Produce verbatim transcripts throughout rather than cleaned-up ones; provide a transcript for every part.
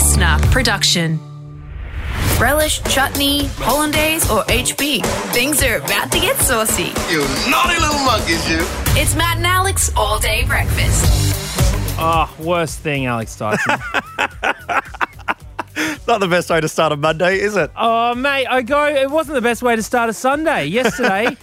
listener production. Relish, chutney, hollandaise or H B. Things are about to get saucy. You naughty little monkeys, you. It's Matt and Alex all day breakfast. Oh, worst thing, Alex Dyson. Not the best way to start a Monday, is it? Oh, mate, I go, it wasn't the best way to start a Sunday. Yesterday,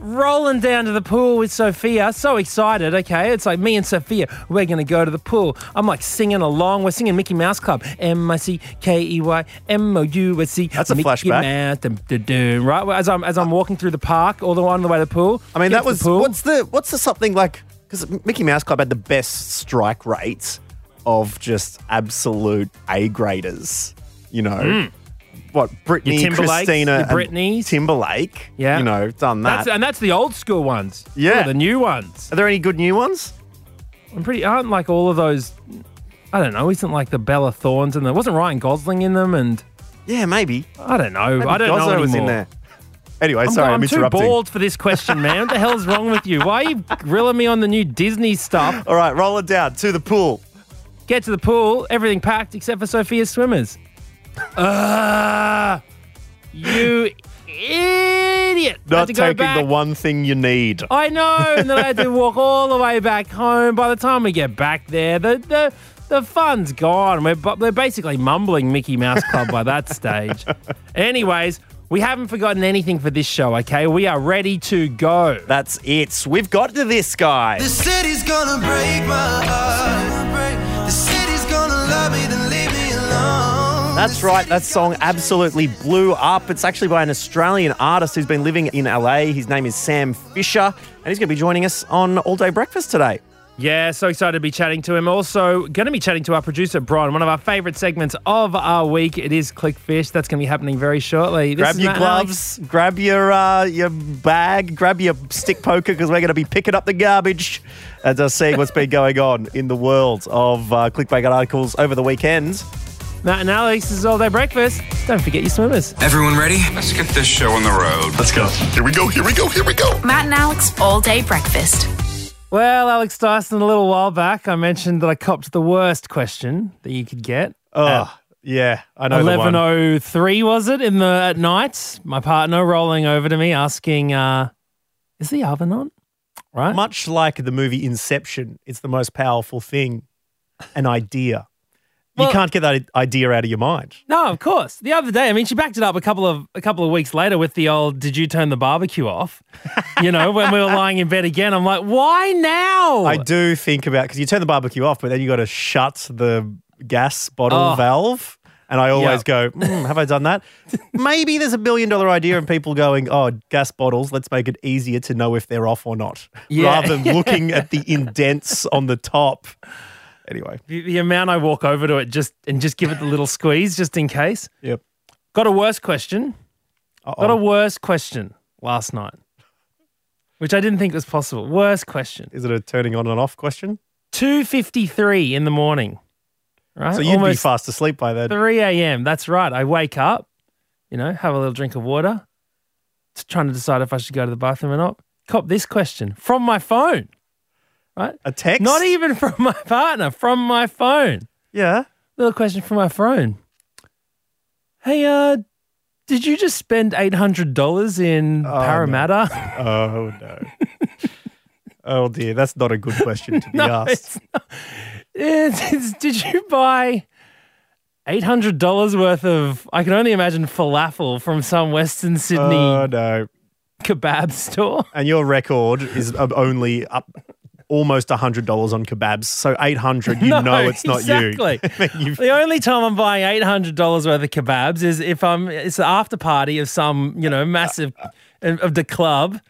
rolling down to the pool with Sophia. So excited, okay? It's like me and Sophia, we're going to go to the pool. I'm like singing along. We're singing Mickey Mouse Club. M I C K E Y M O U S E. That's a Mickey flashback. Mouse, dun, dun, right? As I'm, as I'm walking through the park, all the way on the way to the pool. I mean, that was, the what's the, what's the something like, because Mickey Mouse Club had the best strike rates of just absolute A-graders. You know, mm. what, Brittany, Christina, and Timberlake, yeah. you know, done that. That's, and that's the old school ones. Yeah. The new ones. Are there any good new ones? I'm pretty, aren't like all of those, I don't know, isn't like the Bella Thorne's in there? Wasn't Ryan Gosling in them? And yeah, maybe. I don't know. Maybe I don't Gosling know was in there. Anyway, I'm, sorry, I'm, I'm interrupting. I'm too bald for this question, man. What the hell's wrong with you? Why are you grilling me on the new Disney stuff? All right, roll it down to the pool. Get to the pool, everything packed except for Sophia's swimmers. Uh, you idiot. Not taking back. The one thing you need. I know. And then I had to walk all the way back home. By the time we get back there, the the, the fun's gone. We're, we're basically mumbling Mickey Mouse Club by that stage. Anyways, we haven't forgotten anything for this show, okay? We are ready to go. That's it. We've got to this guy. The city's gonna break my heart. The city's gonna love me, then leave me alone. That's right. That song absolutely blew up. It's actually by an Australian artist who's been living in L A. His name is Sam Fisher, and he's going to be joining us on All Day Breakfast today. Yeah, so excited to be chatting to him. Also, going to be chatting to our producer, Brian, one of our favourite segments of our week. It is Clickfish. That's going to be happening very shortly. Grab your gloves, grab your uh, your bag, grab your stick poker, because we're going to be picking up the garbage and uh, seeing what's been going on in the world of uh, clickbait articles over the weekend. Matt and Alex, this is All Day Breakfast. Don't forget your swimmers. Everyone ready? Let's get this show on the road. Let's go. Here we go, here we go, here we go. Matt and Alex, All Day Breakfast. Well, Alex Dyson, a little while back, I mentioned that I copped the worst question that you could get. Oh, yeah, I know the one. eleven oh three, was it, in the at night? My partner rolling over to me asking, uh, is the oven on? Right? Much like the movie Inception, it's the most powerful thing, an idea. You well, can't get that idea out of your mind. No, of course. The other day, I mean, she backed it up a couple of a couple of weeks later with the old, did you turn the barbecue off? You know, when we were lying in bed again, I'm like, why now? I do think about, because you turn the barbecue off, but then you got to shut the gas bottle oh. valve. And I always yep. go, mm, have I done that? Maybe there's a billion dollar idea and people going, oh, gas bottles, let's make it easier to know if they're off or not. Yeah. Rather than looking at the indents on the top. Anyway, the, the amount I walk over to it just and just give it the little squeeze just in case. Yep. Got a worse question. Uh-oh. Got a worse question last night, which I didn't think was possible. Worse question. Is it a turning on and off question? two fifty-three in the morning, right? So you'd almost be fast asleep by then. three a.m. That's right. I wake up, you know, have a little drink of water, just trying to decide if I should go to the bathroom or not. Cop this question from my phone. Right? A text? Not even from my partner, from my phone. Yeah. Little question from my phone. Hey, uh, did you just spend eight hundred dollars in oh, Parramatta? No. Oh, no. Oh, dear. That's not a good question to be no, asked. It's it's, it's, did you buy eight hundred dollars worth of, I can only imagine, falafel from some Western Sydney oh, no. kebab store? And your record is only up almost one hundred dollars on kebabs, so eight hundred dollars, you no, know it's not exactly. you. The only time I'm buying eight hundred dollars worth of kebabs is if I'm, it's the after party of some, you know, massive, of the club,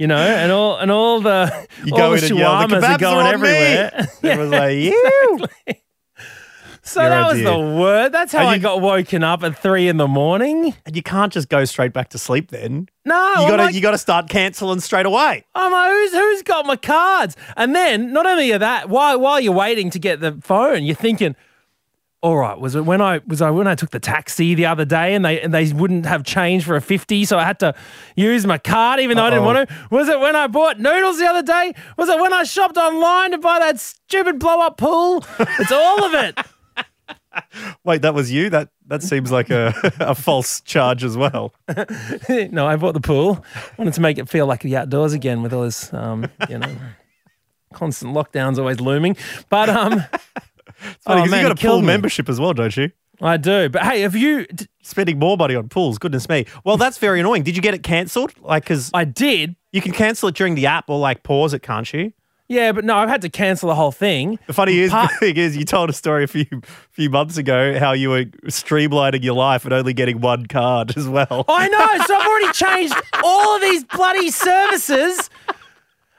you know, and all and all the, you all go the in shawarmas and yell, the kebabs are going are everywhere. Yeah, it was like, you. Exactly. So Your that idea. was the word. That's how you, I got woken up at three in the morning. And you can't just go straight back to sleep then. No. You got to you got to start cancelling straight away. I'm like, who's, who's got my cards? And then not only that, while while you're waiting to get the phone, you're thinking, all right, was it when I was I when I took the taxi the other day and they and they wouldn't have change for a fifty, so I had to use my card even though Uh-oh. I didn't want to. Was it when I bought noodles the other day? Was it when I shopped online to buy that stupid blow up pool? It's all of it. Wait, that was you? That that seems like a, a false charge as well. No, I bought the pool. Wanted to make it feel like the outdoors again with all this, um, you know, constant lockdowns always looming. But um, it's funny, oh, man, you got a pool me. membership as well, don't you? I do. But hey, have you d- spending more money on pools? Goodness me. Well, that's very annoying. Did you get it cancelled? Like, because I did. You can cancel it during the app or like pause it, can't you? Yeah, but no, I've had to cancel the whole thing. The funny is, Part- the thing is, you told a story a few few months ago how you were streamlining your life and only getting one card as well. I know. So I've already changed all of these bloody services.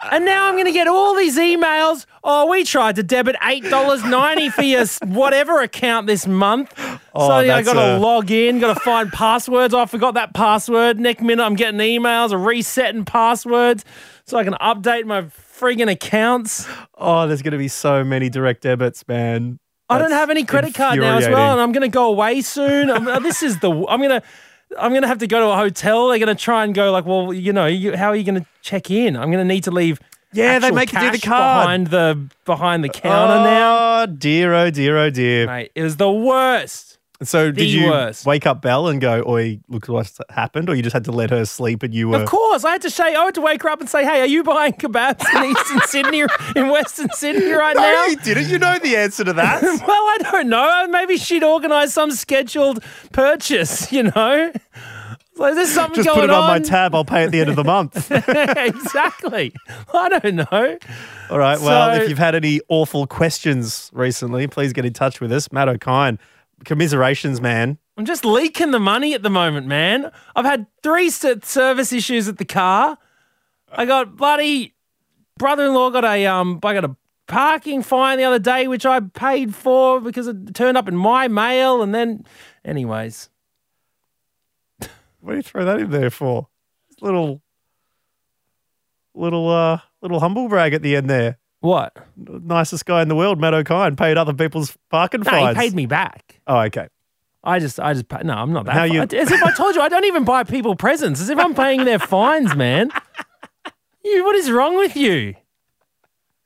And now I'm going to get all these emails. Oh, we tried to debit eight dollars ninety for your whatever account this month. Oh, so yeah, I got to a... log in, got to find passwords. Oh, I forgot that password. Next minute I'm getting emails, resetting passwords so I can update my frigging accounts. Oh, there's going to be so many direct debits, man. That's I don't have any credit card now as well, and I'm going to go away soon. I'm, this is the – I'm going to – I'm going to have to go to a hotel. They're going to try and go like, well, you know, you, how are you going to check in? I'm going to need to leave yeah, they make cash you do the card. behind the behind the counter oh, now. Oh, dear, oh, dear, oh, dear. Mate, it was the worst. So the did you worst. wake up Belle and go, oi, look what's happened, or you just had to let her sleep and you were... Of course. I had to say, I had to wake her up and say, hey, are you buying kebabs in Eastern Sydnee, in Western Sydney right no, now? No, you didn't. You know the answer to that. Well, I don't know. Maybe she'd organise some scheduled purchase, you know? Like, there's something just going on. Just put it on my tab. I'll pay at the end of the month. Exactly. I don't know. All right. Well, so, if you've had any awful questions recently, please get in touch with us. Matt O'Kine. Commiserations, man. I'm just leaking the money at the moment, man. I've had three service issues at the car. I got bloody brother-in-law got a um. I got a parking fine the other day, which I paid for because it turned up in my mail. And then, anyways, what do you throw that in there for? Little, little, uh, little humble brag at the end there. What? Nicest guy in the world, Matt O'Kine, paid other people's parking no, fines. No, he paid me back. Oh, okay. I just, I just, pay, no, I'm not that. How you- As if I told you, I don't even buy people presents. As if I'm paying their fines, man. You, what is wrong with you?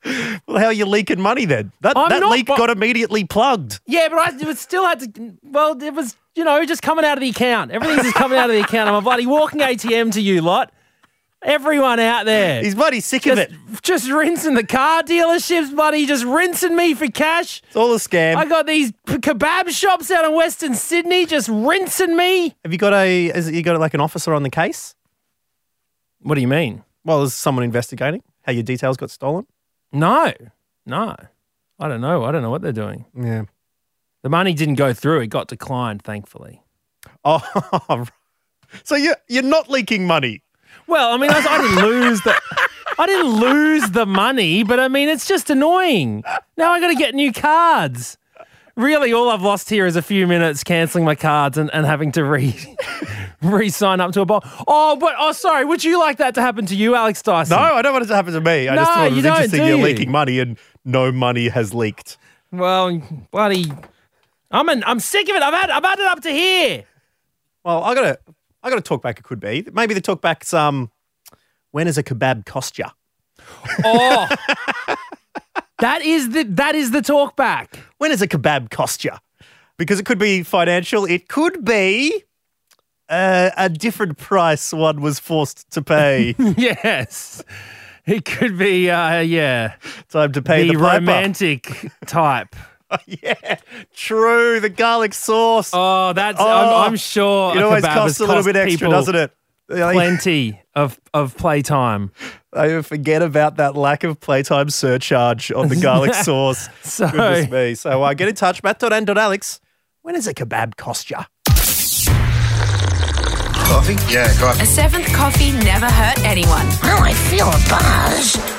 Well, how are you leaking money then? That, that leak bu- got immediately plugged. Yeah, but I it was still had to, well, it was, you know, just coming out of the account. Everything's just coming out of the account. I'm a bloody walking A T M to you lot. Everyone out there. He's bloody sick just, of it. Just rinsing the car dealerships, buddy. Just rinsing me for cash. It's all a scam. I got these p- kebab shops out in Western Sydney just rinsing me. Have you got a, is it, you got like an officer on the case? What do you mean? Well, is someone investigating how your details got stolen? No. No. I don't know. I don't know what they're doing. Yeah. The money didn't go through. It got declined, thankfully. Oh, so you're, you're not leaking money. Well, I mean, I, was, I didn't lose the, I didn't lose the money, but I mean, it's just annoying. Now I got to get new cards. Really, all I've lost here is a few minutes cancelling my cards and, and having to re re-sign up to a bowl. Oh, but oh, sorry. Would you like that to happen to you, Alex Dyson? No, I don't want it to happen to me. I no, just thought it was you interesting. Don't, do you're you? leaking money, and no money has leaked. Well, bloody, I'm an, I'm sick of it. I've had I've had it up to here. Well, I got to. I got a talkback. It could be maybe the talkback's um, when does a kebab cost you? Oh, that is the that is the talkback. When does a kebab cost you? Because it could be financial. It could be uh, a different price one was forced to pay. Yes, it could be. Uh, yeah, time to pay the, the romantic type. Oh, yeah, true. The garlic sauce. Oh, that's. Oh, I'm, I'm sure. It always costs a little bit extra, doesn't it? Plenty of of playtime. I forget about that lack of playtime surcharge on the garlic sauce. So, goodness me. So uh, get in touch, matt dot n dot alex. When does a kebab cost you? Coffee? Yeah, coffee. A seventh coffee never hurt anyone. Oh, I feel a buzz.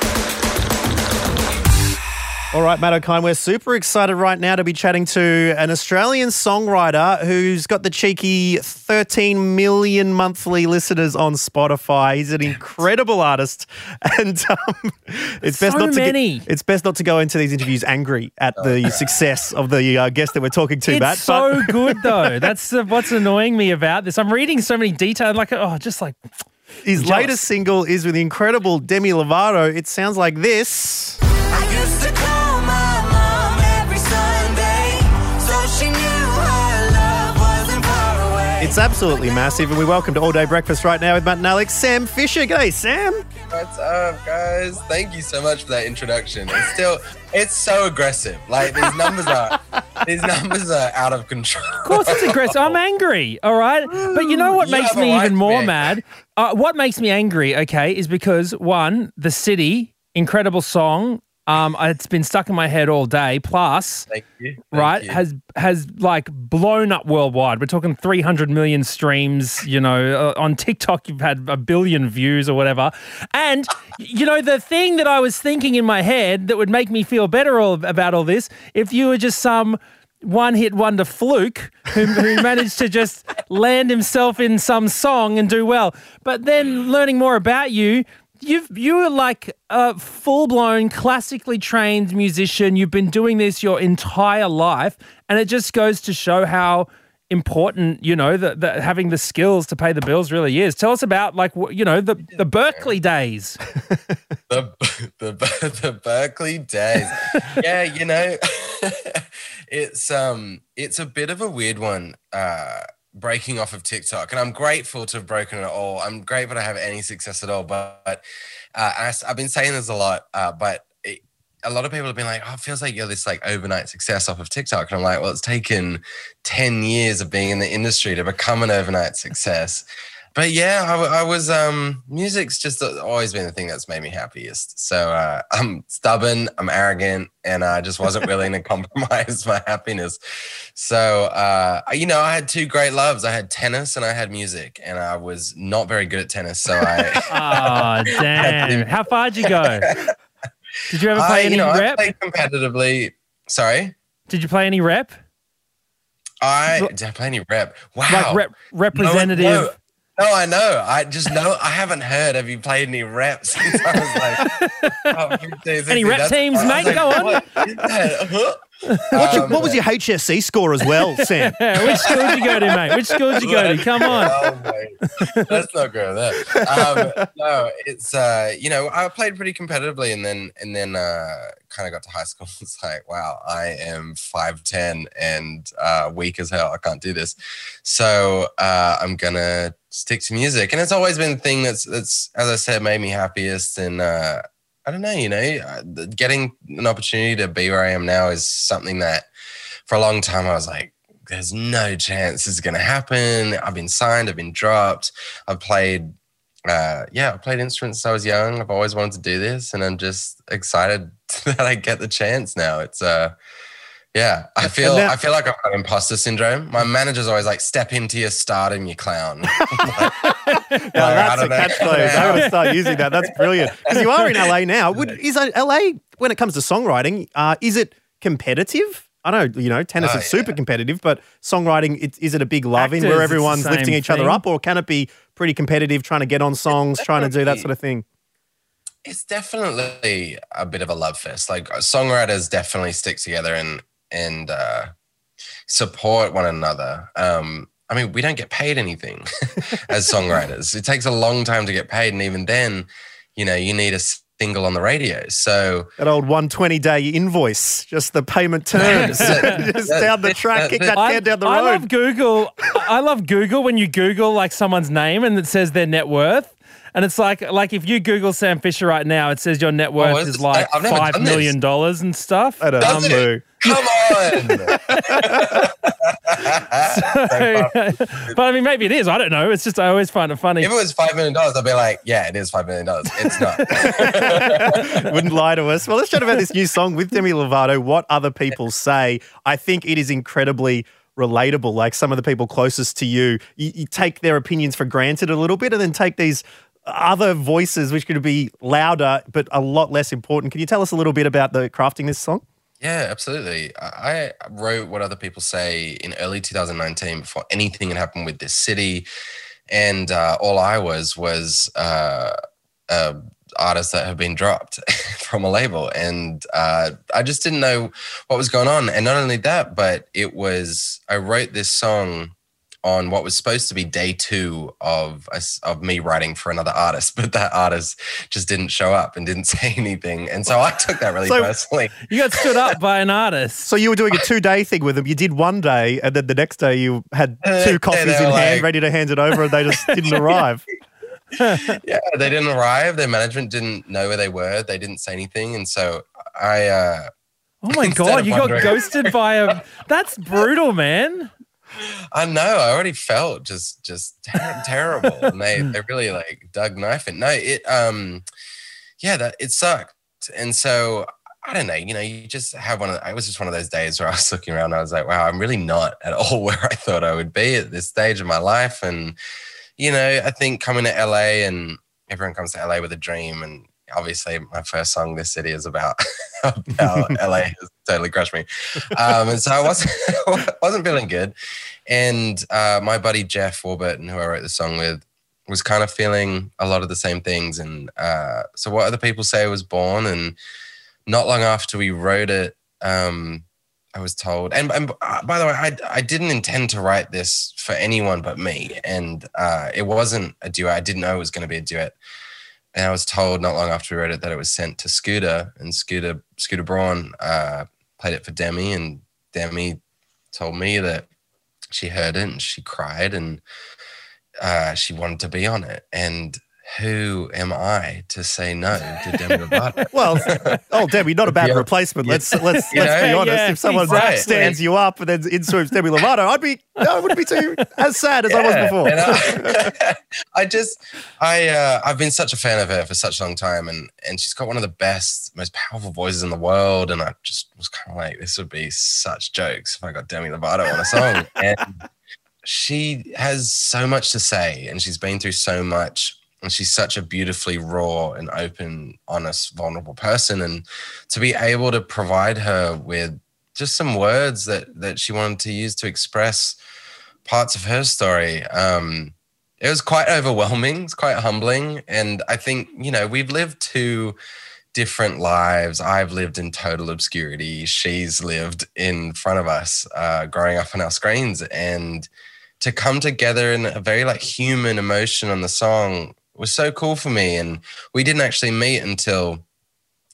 All right, Matt O'Kine, we're super excited right now to be chatting to an Australian songwriter who's got the cheeky thirteen million monthly listeners on Spotify. He's an incredible artist, and um, it's best so not to many. Get, it's best not to go into these interviews angry at the success of the uh, guest that we're talking to. It's Matt, so but- good though. That's uh, what's annoying me about this. I'm reading so many details, like oh, just like his jealous. Latest single is with the incredible Demi Lovato. It sounds like this. I used to call my mom every Sunday, so she knew It's absolutely massive, and we welcome to All Day Breakfast right now with Matt and Alex, Sam Fisher. G'day, Sam. What's up, guys? Thank you so much for that introduction. It's still, it's so aggressive. Like, these numbers are, these numbers are out of control. Of course it's aggressive. I'm angry, all right? But you know what you makes me even more man. mad? Uh, what makes me angry, okay, is because, one, the city, incredible song. Um, it's been stuck in my head all day. Plus, Thank you. Thank right, you. has has like blown up worldwide. We're talking three hundred million streams, you know, uh, on TikTok you've had a billion views or whatever. And, you know, the thing that I was thinking in my head that would make me feel better all, about all this, if you were just some one-hit wonder fluke who, who managed to just land himself in some song and do well. But then learning more about you, You've you are like a full-blown, classically trained musician. You've been doing this your entire life, and it just goes to show how important, you know, that having the skills to pay the bills really is. Tell us about, like, you know, the, the Berkeley days. the, the the Berkeley days. Yeah, you know, it's um, it's a bit of a weird one. Uh, breaking off of TikTok, and I'm grateful to have broken it all. I'm grateful to have any success at all, but uh, I, I've been saying this a lot, uh, but it, a lot of people have been like, oh, it feels like you're this like overnight success off of TikTok. And I'm like, well, it's taken ten years of being in the industry to become an overnight success. But yeah, I, I was, um, music's just always been the thing that's made me happiest. So uh, I'm stubborn, I'm arrogant, and I just wasn't willing to compromise my happiness. So, uh, you know, I had two great loves. I had tennis and I had music, and I was not very good at tennis. So I... oh, damn. How far did you go? Did you ever play I, any you know, rep? I played competitively. Sorry? Did you play any rep? I, did I play any rep? Wow. Like rep- representative... No, no. No, I know. I just know. I haven't heard. Have you played any reps? Since I was like, oh, fifteen, sixteen, any rep teams, mate? Like, go on. What, What's your, um, what was your H S C score as well, Sam? Which school did you go to, mate? Which school did you go to? Come on. Oh, that's not good. That. Um, no, it's uh, you know, I played pretty competitively, and then and then uh, kind of got to high school. It's like, wow, I am five ten and uh, weak as hell. I can't do this. So uh, I'm gonna stick to music, and it's always been the thing that's that's as I said made me happiest. And uh, I don't know, you know, getting an opportunity to be where I am now is something that for a long time I was like, there's no chance this is going to happen. I've been signed, I've been dropped, I've played, uh, yeah, I played instruments since I was young. I've always wanted to do this, and I'm just excited that I get the chance now. It's uh Yeah, I feel that, I feel like I've got imposter syndrome. My manager's always like, step into your stardom, you clown. like, yeah, like, that's a catchphrase. I'm going to start using that. That's brilliant. Because you are in L A now. Would, is L A, when it comes to songwriting, uh, is it competitive? I know, you know, tennis oh, is super yeah. competitive, but songwriting, it, is it a big love-in where everyone's lifting thing. each other up, or can it be pretty competitive, trying to get on songs, trying to do that sort of thing? It's definitely a bit of a love fest. Like, songwriters definitely stick together and and uh, support one another. Um, I mean, we don't get paid anything as songwriters. It takes a long time to get paid, and even then, you know, you need a single on the radio. So that old one hundred twenty day invoice, just the payment terms, that, just that, down the track, that, kick that, that can down the road. I love Google. I love Google when you Google like someone's name and it says their net worth. And it's like, like if you Google Sam Fisher right now, it says your net worth oh, is, is like five million dollars this. and stuff. I don't Does know. It? Come on. so, but I mean, maybe it is. I don't know. It's just, I always find it funny. If it was five million dollars, I'd be like, yeah, it is five million dollars. It's not. Wouldn't lie to us. Well, let's chat about this new song with Demi Lovato, What Other People Say. I think it is incredibly relatable. Like, some of the people closest to you, you, you take their opinions for granted a little bit, and then take these other voices, which could be louder but a lot less important. Can you tell us a little bit about the crafting this song? Yeah, absolutely. I wrote What Other People Say in early two thousand nineteen before anything had happened with this city. And uh, all I was was uh, a artist that had been dropped from a label. And uh, I just didn't know what was going on. And not only that, but it was, I wrote this song on what was supposed to be day two of of me writing for another artist, but that artist just didn't show up and didn't say anything. And so I took that really so personally. You got stood up by an artist. So you were doing a two-day thing with them. You did one day, and then the next day you had two copies in like, hand, ready to hand it over, and they just didn't arrive. Yeah, they didn't arrive. Their management didn't know where they were. They didn't say anything. And so I... Uh, oh, my God, you got ghosted by a... That's brutal, man. I know. I already felt just just ter- terrible. And they, they really, like, dug knife in. No, it... um, Yeah, that it sucked. And so... I don't know, you know, you just have one of the, it was just one of those days where I was looking around and I was like, wow, I'm really not at all where I thought I would be at this stage of my life. And, you know, I think coming to L A, and everyone comes to L A with a dream. And obviously my first song, This City, is about about L A has totally crushed me. Um, and so I wasn't, wasn't feeling good. And uh, my buddy, Jeff Warburton, who I wrote the song with, was kind of feeling a lot of the same things. And uh, so What Other People Say was born. And not long after we wrote it, um, I was told, and, and uh, by the way, I, I didn't intend to write this for anyone but me. And uh, it wasn't a duet. I didn't know it was going to be a duet. And I was told not long after we wrote it that it was sent to Scooter, and Scooter Scooter Braun uh, played it for Demi, and Demi told me that she heard it and she cried, and uh, she wanted to be on it. And who am I to say no to Demi Lovato? Well, oh, Demi, not a bad yeah. replacement. Let's let's you let's know? be honest. Yeah, if someone exactly. stands you up and then in swoops Demi Lovato, I'd be no, I wouldn't be too as sad as yeah. I was before. I, I just, I, uh, I've been such a fan of her for such a long time, and and she's got one of the best, most powerful voices in the world. And I just was kind of like, this would be such jokes if I got Demi Lovato on a song. And she has so much to say, and she's been through so much. And she's such a beautifully raw and open, honest, vulnerable person. And to be able to provide her with just some words that that she wanted to use to express parts of her story, um, it was quite overwhelming. It's quite humbling. And I think, you know, we've lived two different lives. I've lived in total obscurity. She's lived in front of us, uh, growing up on our screens. And to come together in a very like human emotion on the song was so cool for me. And we didn't actually meet until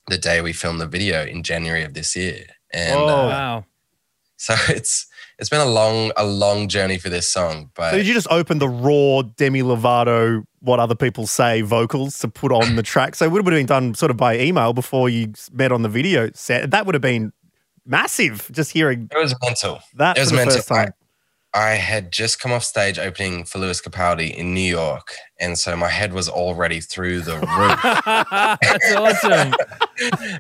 the day we filmed the video in January of this year. And oh, uh, wow. So it's it's been a long, a long journey for this song. But so did you just open the raw Demi Lovato, What Other People Say vocals to put on the track? So it would have been done sort of by email before you met on the video set. That would have been massive, just hearing. It was mental. That it was mental. First time. I- I had just come off stage opening for Lewis Capaldi in New York, and so my head was already through the roof. That's awesome.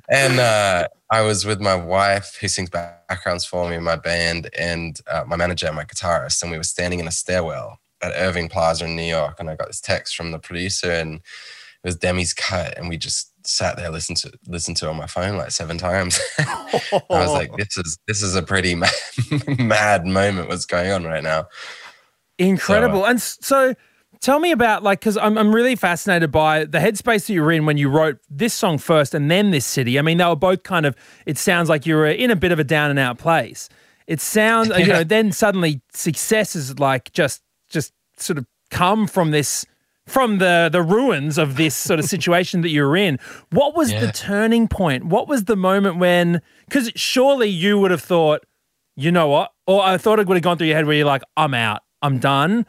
And uh, I was with my wife, who sings backgrounds for me in my band, and uh, my manager and my guitarist, and we were standing in a stairwell at Irving Plaza in New York, and I got this text from the producer, and it was Demi's cut, and we just sat there, listened to listened to it on my phone like seven times. I was like, this is this is a pretty mad, mad moment what's going on right now. Incredible. So, uh, and so tell me about, like, because I'm, I'm really fascinated by the headspace that you were in when you wrote this song first and then This City. I mean, they were both kind of, it sounds like you were in a bit of a down and out place. It sounds, yeah. you know, then suddenly success is like just just sort of come from this from the, the ruins of this sort of situation that you were in. What was yeah. the turning point? What was the moment when, because surely you would have thought, you know what, or I thought it would have gone through your head where you're like, I'm out, I'm done.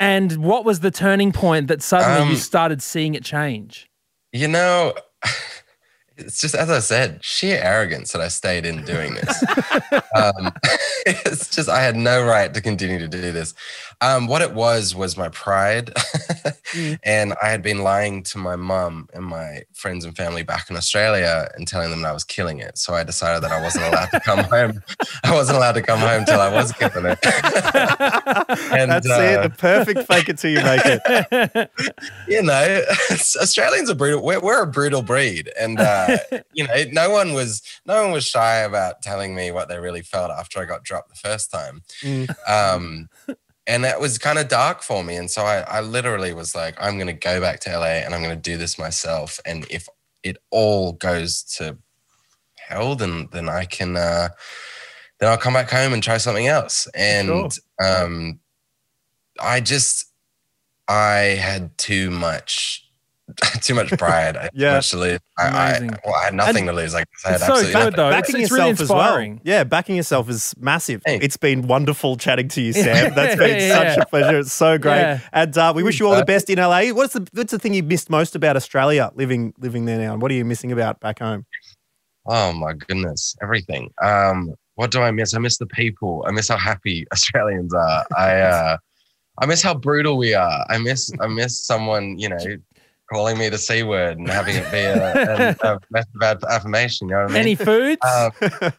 And what was the turning point that suddenly um, you started seeing it change? You know, it's just, as I said, sheer arrogance that I stayed in doing this. um, it's just, I had no right to continue to do this. Um, what it was was my pride. mm. And I had been lying to my mum and my friends and family back in Australia and telling them that I was killing it. So I decided that I wasn't allowed to come home. I wasn't allowed to come home till I was killing it. and, That's uh, it, the perfect fake it till you make it. You know, Australians are brutal. We're, we're a brutal breed. And, uh, you know, no one was no one was shy about telling me what they really felt after I got dropped the first time. Mm. Um And that was kind of dark for me. And so I, I literally was like, I'm going to go back to L A and I'm going to do this myself. And if it all goes to hell, then then I can, uh, then I'll come back home and try something else. And sure. um, I just, I had too much, too much pride. I yeah. Much to lose. I, I, well, I had nothing and to lose. Like I said, absolutely so good, nothing. Though. Backing it's, it's yourself really inspiring. As well. Yeah, backing yourself is massive. Hey. It's been wonderful chatting to you, Sam. That's been yeah, such yeah. a pleasure. It's so great. Yeah. And uh, we wish you all the best in L A. What's the what's the thing you missed most about Australia living living there now? And what are you missing about back home? Oh my goodness, everything. Um, what do I miss? I miss the people. I miss how happy Australians are. I uh, I miss how brutal we are. I miss I miss someone, you know, calling me the C word and having it be a, a, a mess about affirmation. You know what I mean? Any foods? Um,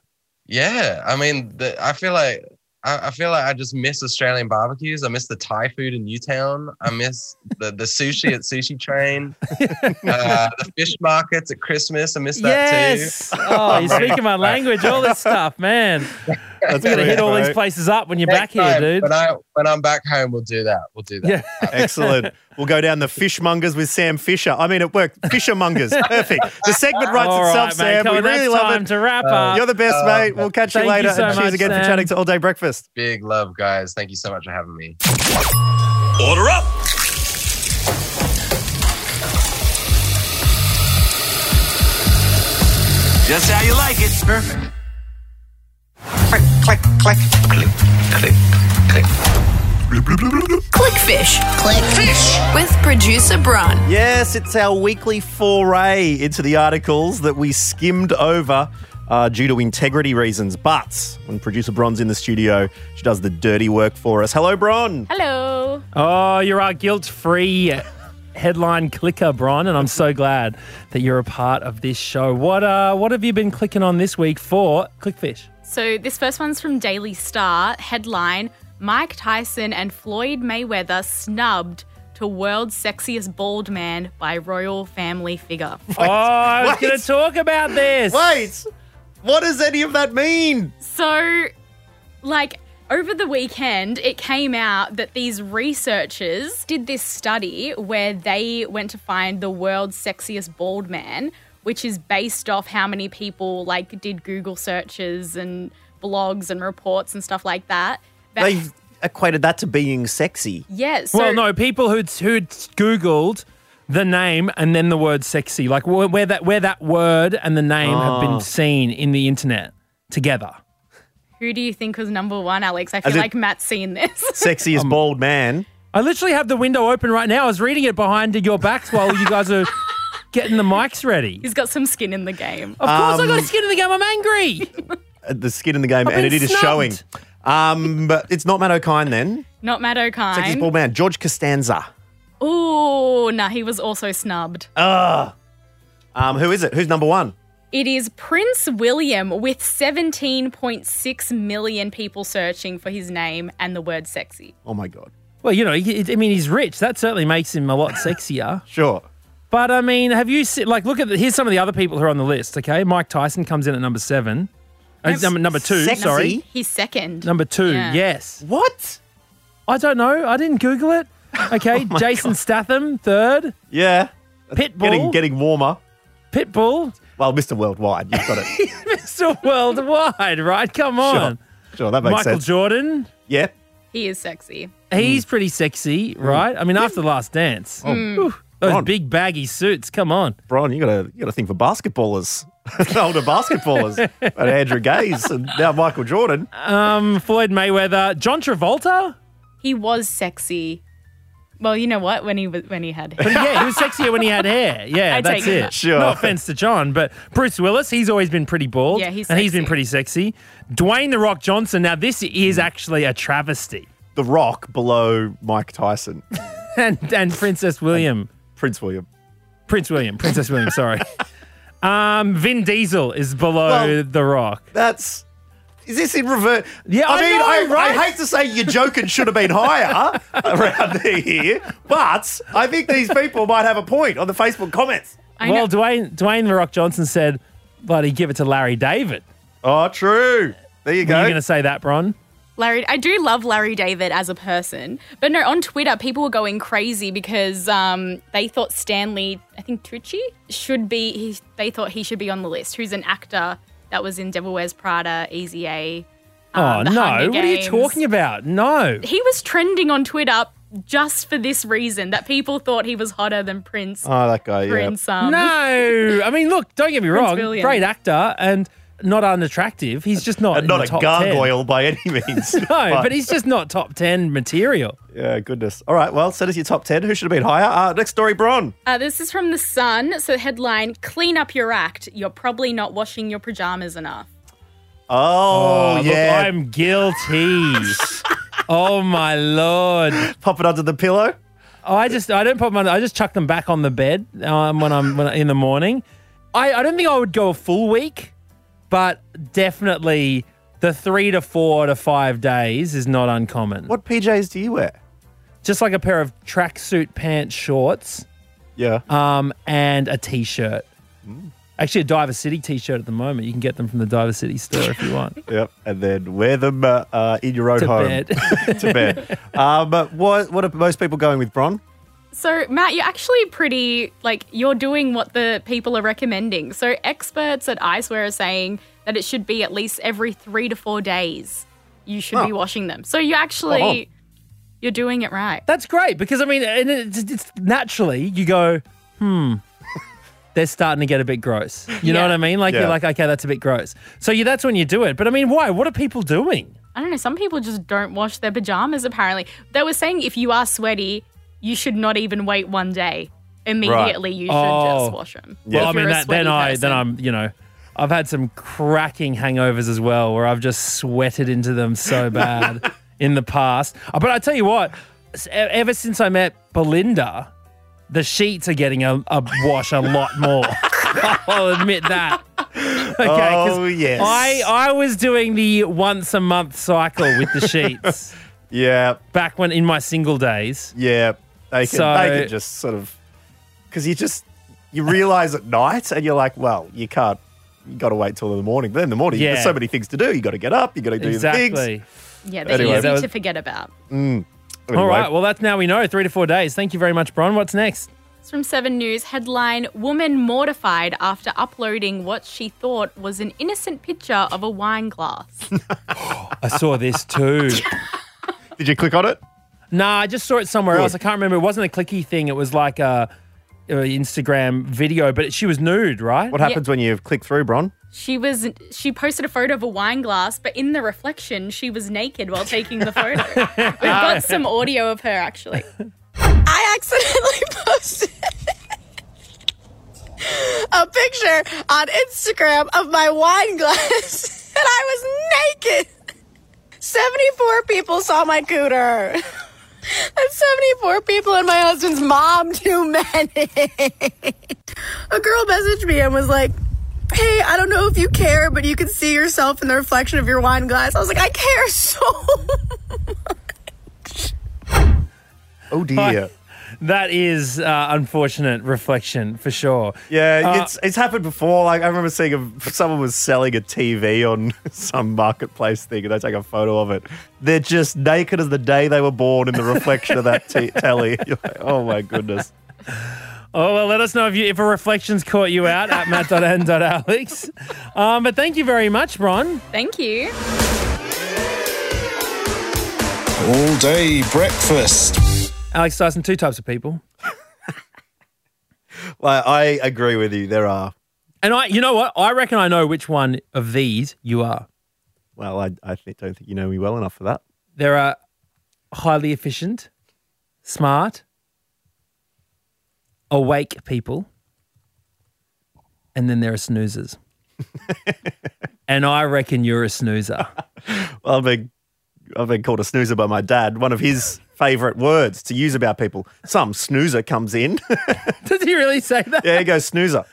yeah, I mean, the, I feel like I, I feel like I just miss Australian barbecues. I miss the Thai food in Newtown. I miss the, the sushi at Sushi Train. Uh, the fish markets at Christmas. I miss that yes. too. Oh, you're speaking my language. All this stuff, man. That's we got to hit all bro. these places up when you're Next back time, here, dude. When, I, when I'm back home, we'll do that. We'll do that. Yeah. Excellent. We'll go down the fishmongers with Sam Fisher. I mean, it worked. Fishermongers. Perfect. The segment writes all itself, right, Sam. Come we really love it. To wrap up. You're the best, uh, mate. We'll catch you later. You so and cheers much, again Sam. for chatting to All Day Breakfast. Big love, guys. Thank you so much for having me. Order up. Just how you like it. Perfect. Click, click, click. Click, click, click. Clickfish. Clickfish. With producer Braun. Yes, it's our weekly foray into the articles that we skimmed over uh, due to integrity reasons. But when producer Braun's in the studio, she does the dirty work for us. Hello, Braun. Hello. Oh, you're our guilt-free headline clicker, Braun, and I'm so glad that you're a part of this show. What, uh, what have you been clicking on this week for Clickfish? So this first one's from Daily Star, headline, Mike Tyson and Floyd Mayweather snubbed to World's Sexiest Bald Man by Royal Family Figure. Wait, oh, I was going to talk about this. Wait, what does any of that mean? So, like, over the weekend, it came out that these researchers did this study where they went to find the world's sexiest bald man, which is based off how many people like did Google searches and blogs and reports and stuff like that. that They equated that to being sexy. Yes. Yeah, so well, no, people who'd, who'd Googled the name and then the word sexy, like where that where that word and the name oh. have been seen in the internet together. Who do you think was number one, Alex? I feel like Matt's seen this. Sexiest um, bald man. I literally have the window open right now. I was reading it behind your backs while you guys are... getting the mics ready. He's got some skin in the game. Of course um, I got skin in the game. I'm angry. The skin in the game, and it snubbed. Is showing. Um, but it's not Matt O'Kine then. Not Matt O'Kine. Sexiest bald man. George Costanza. Ooh, nah, he was also snubbed. Ugh. Um, who is it? Who's number one? It is Prince William with seventeen point six million people searching for his name and the word sexy. Oh, my God. Well, you know, he, I mean, he's rich. That certainly makes him a lot sexier. Sure. But, I mean, have you seen, like, look at, the, here's some of the other people who are on the list, okay? Mike Tyson comes in at number seven. Uh, number, number two, sexy. sorry. He's second. Number two, yeah. yes. What? I don't know. I didn't Google it. Okay, oh Jason God. Statham, third. Yeah. Pitbull. Getting, getting warmer. Pitbull. Well, Mister Worldwide, you've got it. Mister Worldwide, right? Come on. Sure, sure that makes Michael sense. Michael Jordan. Yeah. He is sexy. He's mm. pretty sexy, right? Mm. I mean, after The Last Dance. Oh. Mm. Those Braun. Big baggy suits, come on. Braun, you gotta you gotta think for basketballers. Older basketballers. And Andrew Gaze and now Michael Jordan. Um, Floyd Mayweather. John Travolta? He was sexy. Well, you know what? When he was when he had hair. But yeah, he was sexier when he had hair. Yeah, I that's it. That. Sure. No offense to John, but Bruce Willis, he's always been pretty bald. Yeah, he's sexy. And he's been pretty sexy. Dwayne The Rock Johnson, now this is actually a travesty. The Rock below Mike Tyson. and and Princess William. Prince William. Prince William. Princess William, sorry. Um, Vin Diesel is below well, The Rock. That's... Is this in reverse? Yeah, I, I mean, know, I, right? I hate to say your joking should have been higher around here, but I think these people might have a point on the Facebook comments. I well, know. Dwayne Dwayne The Rock Johnson said, bloody give it to Larry David. Oh, true. There you Were go. Are you going to say that, Bron? Larry, I do love Larry David as a person. But no, on Twitter, people were going crazy because um, they thought Stanley, I think Tucci, should be, he, they thought he should be on the list, who's an actor that was in Devil Wears Prada, Easy A, Um, oh, no. What are you talking about? No. He was trending on Twitter just for this reason, that people thought he was hotter than Prince. Oh, that guy, Prince, yeah. Um, no. I mean, look, don't get me wrong. Great actor and not unattractive. He's just not and not in the a top gargoyle ten. By any means. No, but. but he's just not top ten material. Yeah, goodness. All right, well, send us your top ten. Who should have been higher? Uh, next story, Bron. Uh, this is from The Sun. So headline, clean up your act. You're probably not washing your pajamas enough. Oh, oh yeah. Look, I'm guilty. Oh, my Lord. Pop it under the pillow? Oh, I just, I don't pop them under. I just chuck them back on the bed um, when I'm when, in the morning. I, I don't think I would go a full week, but definitely the three to four to five days is not uncommon. What P Js do you wear? Just like a pair of tracksuit pants, shorts. Yeah. Um, and a T-shirt. Mm. Actually, a Diver City T-shirt at the moment. You can get them from the Diver City store if you want. Yep, and then wear them uh, uh, in your own to home. Bed. to bed. Um, but what, what are most people going with, Bron? So, Matt, you're actually pretty, like, you're doing what the people are recommending. So experts at Icewear are saying that it should be at least every three to four days you should oh. be washing them. So you actually, oh. you're doing it right. That's great because, I mean, and it's, it's naturally you go, hmm. they're starting to get a bit gross. You yeah. know what I mean? Like yeah. you're like, okay, that's a bit gross. So you, that's when you do it. But I mean, why? What are people doing? I don't know. Some people just don't wash their pajamas apparently. They were saying if you are sweaty, you should not even wait one day. Immediately right. you should oh. just wash them. Yeah. Well, I mean, that, then, I, then I'm, you know, I've had some cracking hangovers as well where I've just sweated into them so bad in the past. But I tell you what, ever since I met Belinda, the sheets are getting a, a wash a lot more. I'll admit that. Okay, oh, yes. I, I was doing the once a month cycle with the sheets. Yeah. Back when in my single days. Yeah. They can, so, they can just sort of, because you just, you realise at night and you're like, well, you can't, you got to wait till the morning. Then in the morning, yeah. there's so many things to do. You got to get up, you got to do exactly. the things. Yeah, they're anyway, easy was, to forget about. Mm. Anyway. All right, well, that's now we know, three to four days. Thank you very much, Bron. What's next? It's from Seven News, headline, woman mortified after uploading what she thought was an innocent picture of a wine glass. Oh, I saw this too. Did you click on it? Nah, I just saw it somewhere Good. else. I can't remember. It wasn't a clicky thing. It was like a, a Instagram video, but she was nude, right? What happens yeah. when you click through, Bron? She was. She posted a photo of a wine glass, but in the reflection, she was naked while taking the photo. We've got some audio of her, actually. I accidentally posted a picture on Instagram of my wine glass, and I was naked. seventy-four people saw my cooter. That's seventy-four people and my husband's mom too many. A girl messaged me and was like, hey, I don't know if you care, but you can see yourself in the reflection of your wine glass. I was like, I care so much. Oh, dear. I, that is uh, unfortunate reflection for sure. Yeah, uh, it's it's happened before. Like I remember seeing a, someone was selling a T V on some marketplace thing and they take a photo of it. They're just naked as the day they were born in the reflection of that t- telly. You're like, oh, my goodness. Oh, well, let us know if you if a reflection's caught you out at matt dot n dot alex. Um, but thank you very much, Bron. Thank you. All day breakfast. Alex Dyson, two types of people. Well, I agree with you. There are. And I, you know what? I reckon I know which one of these you are. Well, I, I don't think you know me well enough for that. There are highly efficient, smart, awake people, and then there are snoozers. And I reckon you're a snoozer. Well, I've been, I've been called a snoozer by my dad. One of his favourite words to use about people. Some snoozer comes in. Does he really say that? Yeah, he goes, snoozer.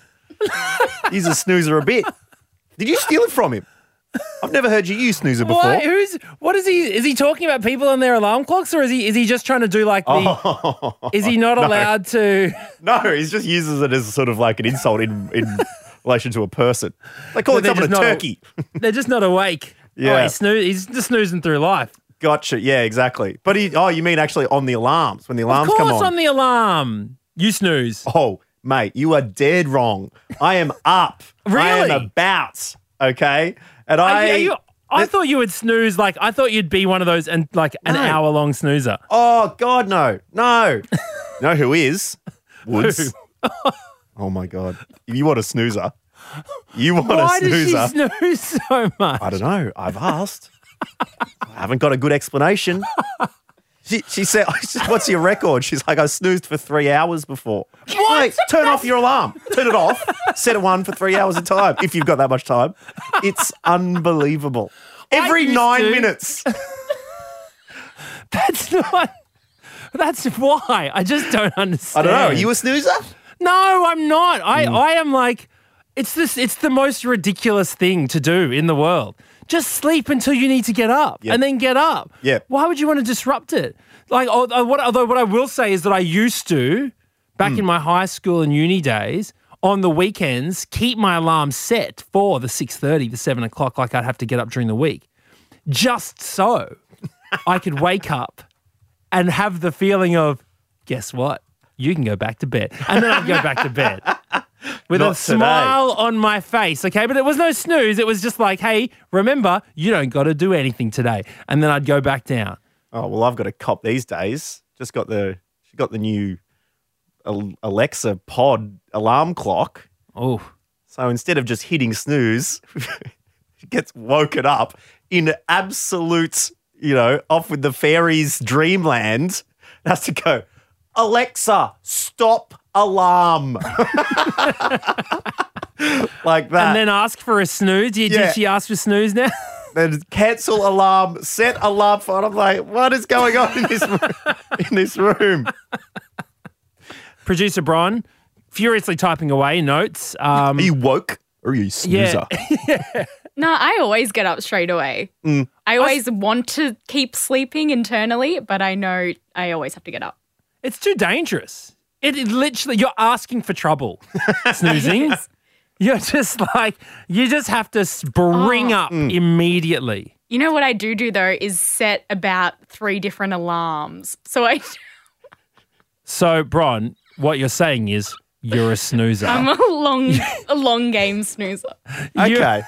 He's a snoozer a bit. Did you steal it from him? I've never heard you use snoozer before. Why? Who's, what is he? Is he talking about people on their alarm clocks, or is he is he just trying to do like the? Oh, is he not no. allowed to? No, he just uses it as sort of like an insult in, in relation to a person. They call so it someone a turkey. A, they're just not awake. Yeah, oh, he's, snoo- he's just snoozing through life. Gotcha. Yeah, exactly. But he, oh, you mean actually on the alarms when the alarms come on? Of course, on the alarm, you snooze. Oh, mate, you are dead wrong. I am up. Really? I am about. Okay. And I, are you, are you I thought you would snooze. Like, I thought you'd be one of those and like an no. hour long snoozer. Oh God, no, no, no. Who is Woods? Oh my God, you want a snoozer? You want Why a snoozer? Why does she snooze so much? I don't know. I've asked. I haven't got a good explanation. She, she said, "What's your record?" She's like, "I snoozed for three hours before." What? Wait, turn off your alarm. Turn it off. Set it one for three hours at a time. If you've got that much time, it's unbelievable. Every nine to. minutes. That's not. That's why I just don't understand. I don't know. Are you a snoozer? No, I'm not. I, mm. I am like, it's this. It's the most ridiculous thing to do in the world. Just sleep until you need to get up yep. and then get up. Yeah. Why would you want to disrupt it? Like, although what I will say is that I used to, back mm. in my high school and uni days, on the weekends, keep my alarm set for the six thirty, the seven o'clock, like I'd have to get up during the week, just so I could wake up and have the feeling of, guess what? You can go back to bed. And then I'd go back to bed. With Not a smile today. on my face, okay? But it was no snooze. It was just like, hey, remember, you don't got to do anything today. And then I'd go back down. Oh, well, I've got a cop these days. Just got the she got the new Alexa pod alarm clock. Oh. So instead of just hitting snooze, she gets woken up in absolute, you know, off with the fairies dreamland. Has to go, Alexa, stop. Alarm. Like that. And then ask for a snooze. Did, yeah. did she ask for snooze now? Then cancel alarm, set alarm for it. I'm like, what is going on in this room? in this room? Producer Bron, furiously typing away notes. Um, are you woke or are you snoozer? Yeah. yeah. No, I always get up straight away. Mm. I always I s- want to keep sleeping internally, but I know I always have to get up. It's too dangerous. It, it literally, you're asking for trouble, snoozing. Yes. You're just like, you just have to spring oh. up mm. immediately. You know what I do do, though, is set about three different alarms. So I... So, Bron, what you're saying is you're a snoozer. I'm a long, a long game snoozer. Okay.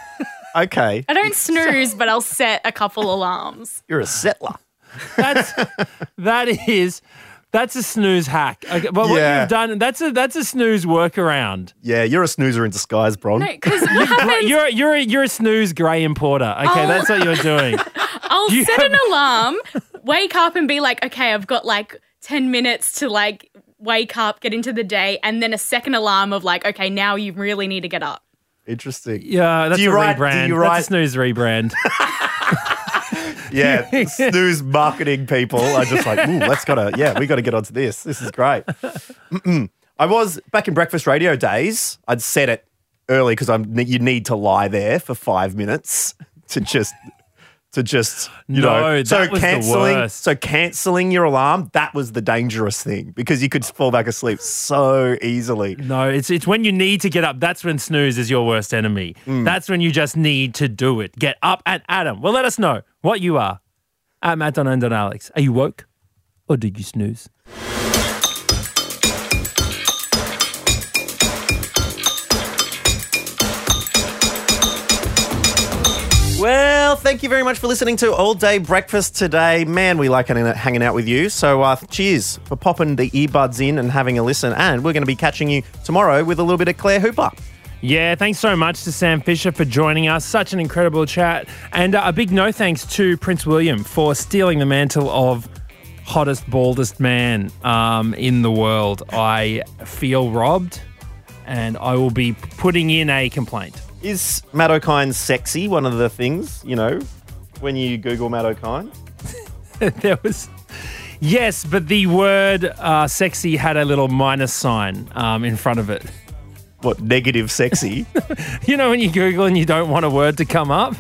Okay. I don't snooze, but I'll set a couple alarms. You're a settler. That's, that is... That's a snooze hack. Okay, but yeah. what you've done, that's a that's a snooze workaround. Yeah, you're a snoozer in disguise, Bron. No, because you're, you're, you're a snooze grey importer. Okay, I'll, that's what you're doing. I'll you set have... an alarm, wake up and be like, okay, I've got like ten minutes to like wake up, get into the day, and then a second alarm of like, okay, now you really need to get up. Interesting. Yeah, that's a write, rebrand. Do you write... That's a snooze rebrand. Yeah, snooze marketing people are just like, ooh, let's gotta, yeah, we gotta get onto this. This is great. Mm-mm. I was back in breakfast radio days. I'd set it early because I'm. You need to lie there for five minutes to just, to just, you no, know. That so was canceling, the worst. So canceling your alarm. That was the dangerous thing because you could fall back asleep so easily. No, it's it's when you need to get up. That's when snooze is your worst enemy. Mm. That's when you just need to do it. Get up and Adam. Well, let us know what you are. At Matt Don and Alex. Are you woke or did you snooze? Well, thank you very much for listening to All Day Breakfast today. Man, we like hanging out with you. So uh, cheers for popping the earbuds in and having a listen. And we're going to be catching you tomorrow with a little bit of Claire Hooper. Yeah, thanks so much to Sam Fisher for joining us. Such an incredible chat. And uh, a big no thanks to Prince William for stealing the mantle of hottest, baldest man um, in the world. I feel robbed and I will be putting in a complaint. Is Matt O'Kine sexy one of the things, you know, when you Google Matt O'Kine? There was... Yes, but the word uh, sexy had a little minus sign um, in front of it. What, negative sexy? You know when you Google and you don't want a word to come up?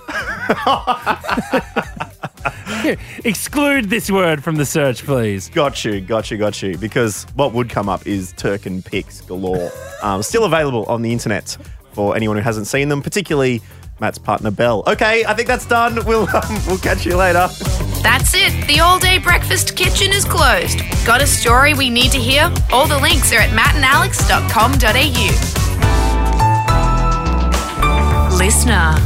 Exclude this word from the search, please. Got you, got you, got you. Because what would come up is Turkin pics galore. Um, still available on the internet for anyone who hasn't seen them, particularly Matt's partner, Belle. Okay, I think that's done. We'll, um, we'll catch you later. That's it. The all-day breakfast kitchen is closed. Got a story we need to hear? All the links are at matt and alex dot com dot a u. Listener.